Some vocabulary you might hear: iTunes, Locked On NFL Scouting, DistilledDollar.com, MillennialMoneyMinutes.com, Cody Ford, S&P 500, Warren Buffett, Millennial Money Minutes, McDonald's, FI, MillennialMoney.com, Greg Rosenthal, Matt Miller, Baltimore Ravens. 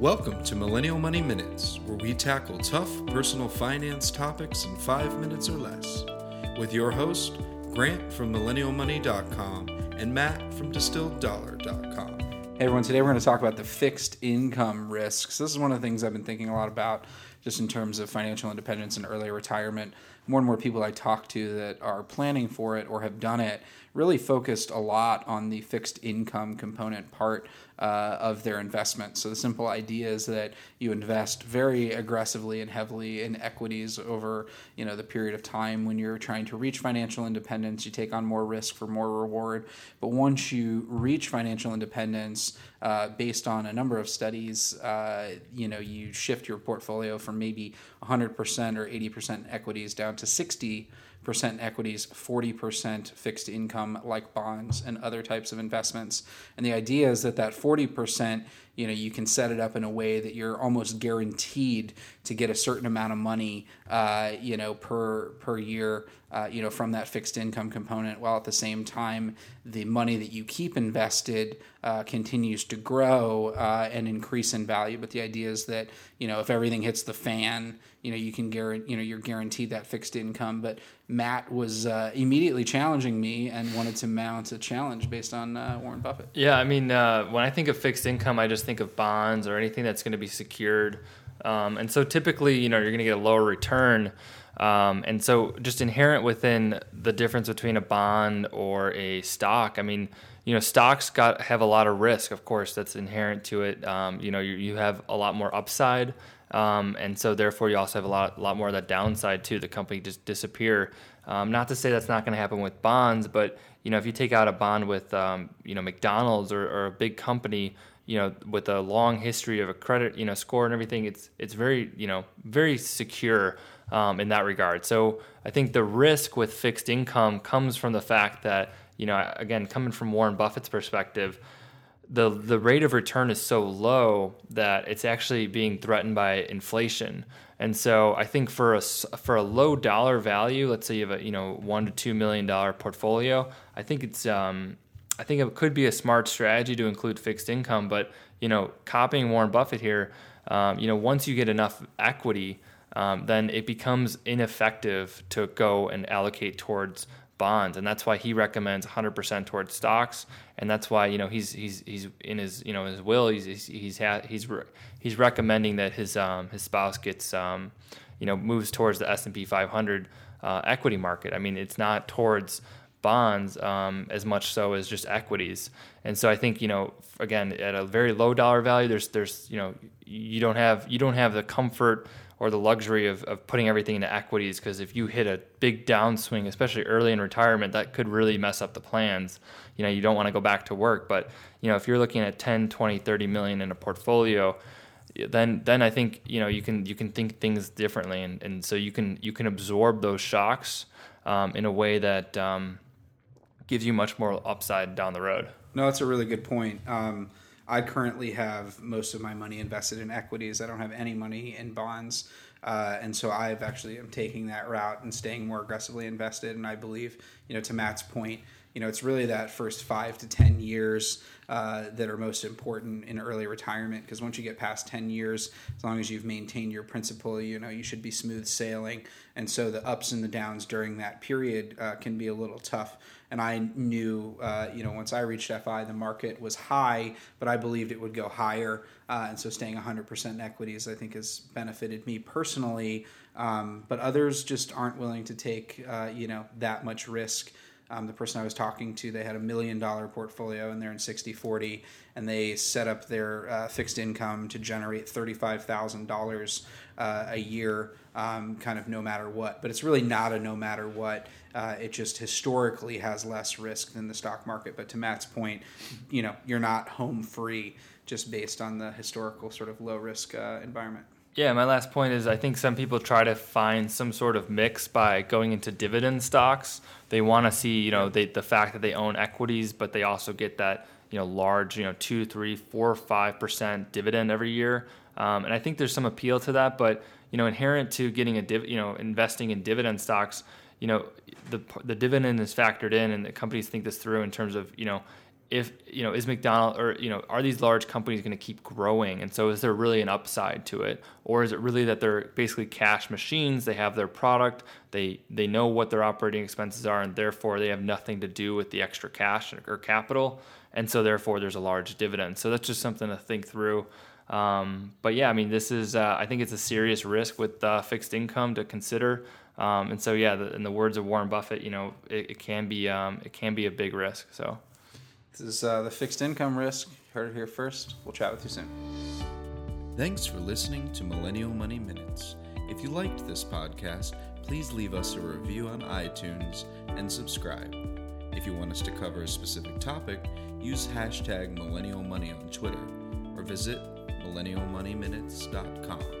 Welcome to Millennial Money Minutes, where we tackle tough personal finance topics in 5 minutes or less, with your host, Grant from MillennialMoney.com and Matt from DistilledDollar.com. Hey everyone, today we're going to talk about the fixed income risks. This is one of the things I've been thinking a lot about just in terms of financial independence and early retirement. More and more people I talk to that are planning for it or have done it really focused a lot on the fixed income component part of their investment. So the simple idea is that you invest very aggressively and heavily in equities over the period of time when you're trying to reach financial independence. You take on more risk for more reward. But once you reach financial independence, based on a number of studies, you shift your portfolio from maybe 100% or 80% equities down to 60% equities, 40% fixed income like bonds and other types of investments. And the idea is that 40%, you can set it up in a way that you're almost guaranteed to get a certain amount of money, per year, from that fixed income component, while at the same time, the money that you keep invested continues to grow and increase in value. But the idea is that, if everything hits the fan, you can you're guaranteed that fixed income. But Matt was immediately challenging me and wanted to mount a challenge based on Warren Buffett. Yeah, when I think of fixed income, I just think of bonds or anything that's going to be secured. And so typically, you're going to get a lower return. And so just inherent within the difference between a bond or a stock, stocks have a lot of risk, of course, that's inherent to it. You have a lot more upside. And so therefore you also have a lot more of that downside too. The company just disappear. Not to say that's not going to happen with bonds, but if you take out a bond with McDonald's or a big company, with a long history of a credit score and everything, it's very very secure in that regard. So I think the risk with fixed income comes from the fact that again, coming from Warren Buffett's perspective, the rate of return is so low that it's actually being threatened by inflation. And so I think for a low dollar value, let's say you have a $1 to $2 million portfolio, I think it could be a smart strategy to include fixed income. But copying Warren Buffett here, once you get enough equity, then it becomes ineffective to go and allocate towards bonds, and that's why he recommends 100% towards stocks, and that's why he's in his his will he's recommending that his spouse gets moves towards the S&P 500 equity market. It's not towards bonds as much so as just equities. And so I think again, at a very low dollar value, there's you don't have the comfort or the luxury of putting everything into equities, because if you hit a big downswing, especially early in retirement, that could really mess up the plans. You don't want to go back to work, but if you're looking at 10, 20, 30 million in a portfolio, then I think you can think things differently, and so you can absorb those shocks in a way that gives you much more upside down the road. No, that's a really good point. I currently have most of my money invested in equities. I don't have any money in bonds. And so I'm taking that route and staying more aggressively invested. And I believe, to Matt's point, it's really that first 5 to 10 years that are most important in early retirement, because once you get past 10 years, as long as you've maintained your principal, you should be smooth sailing. And so the ups and the downs during that period can be a little tough. And I knew, once I reached FI, the market was high, but I believed it would go higher. And so staying 100% in equities, I think, has benefited me personally. But others just aren't willing to take, that much risk. The person I was talking to, they had a $1 million portfolio and they're in 60-40, and they set up their fixed income to generate $35,000 a year, kind of no matter what. But it's really not a no matter what. It just historically has less risk than the stock market. But to Matt's point, you're not home free just based on the historical sort of low risk environment. Yeah, my last point is I think some people try to find some sort of mix by going into dividend stocks. They want to see, the fact that they own equities, but they also get that, large, 2, 3, 4, 5% dividend every year. And I think there's some appeal to that, but, inherent to getting investing in dividend stocks, the dividend is factored in, and the companies think this through in terms of, if, you know, is McDonald's or, you know, are these large companies going to keep growing? And so is there really an upside to it? Or is it really that they're basically cash machines? They have their product, they know what their operating expenses are, and therefore they have nothing to do with the extra cash or capital. And so therefore there's a large dividend. So that's just something to think through. But yeah, I mean, this is, I think it's a serious risk with fixed income to consider. And so, yeah, in the words of Warren Buffett, you know, it can be a big risk. So this is the fixed income risk. Heard it here first. We'll chat with you soon. Thanks for listening to Millennial Money Minutes. If you liked this podcast, please leave us a review on iTunes and subscribe. If you want us to cover a specific topic, use #MillennialMoney on Twitter or visit MillennialMoneyMinutes.com.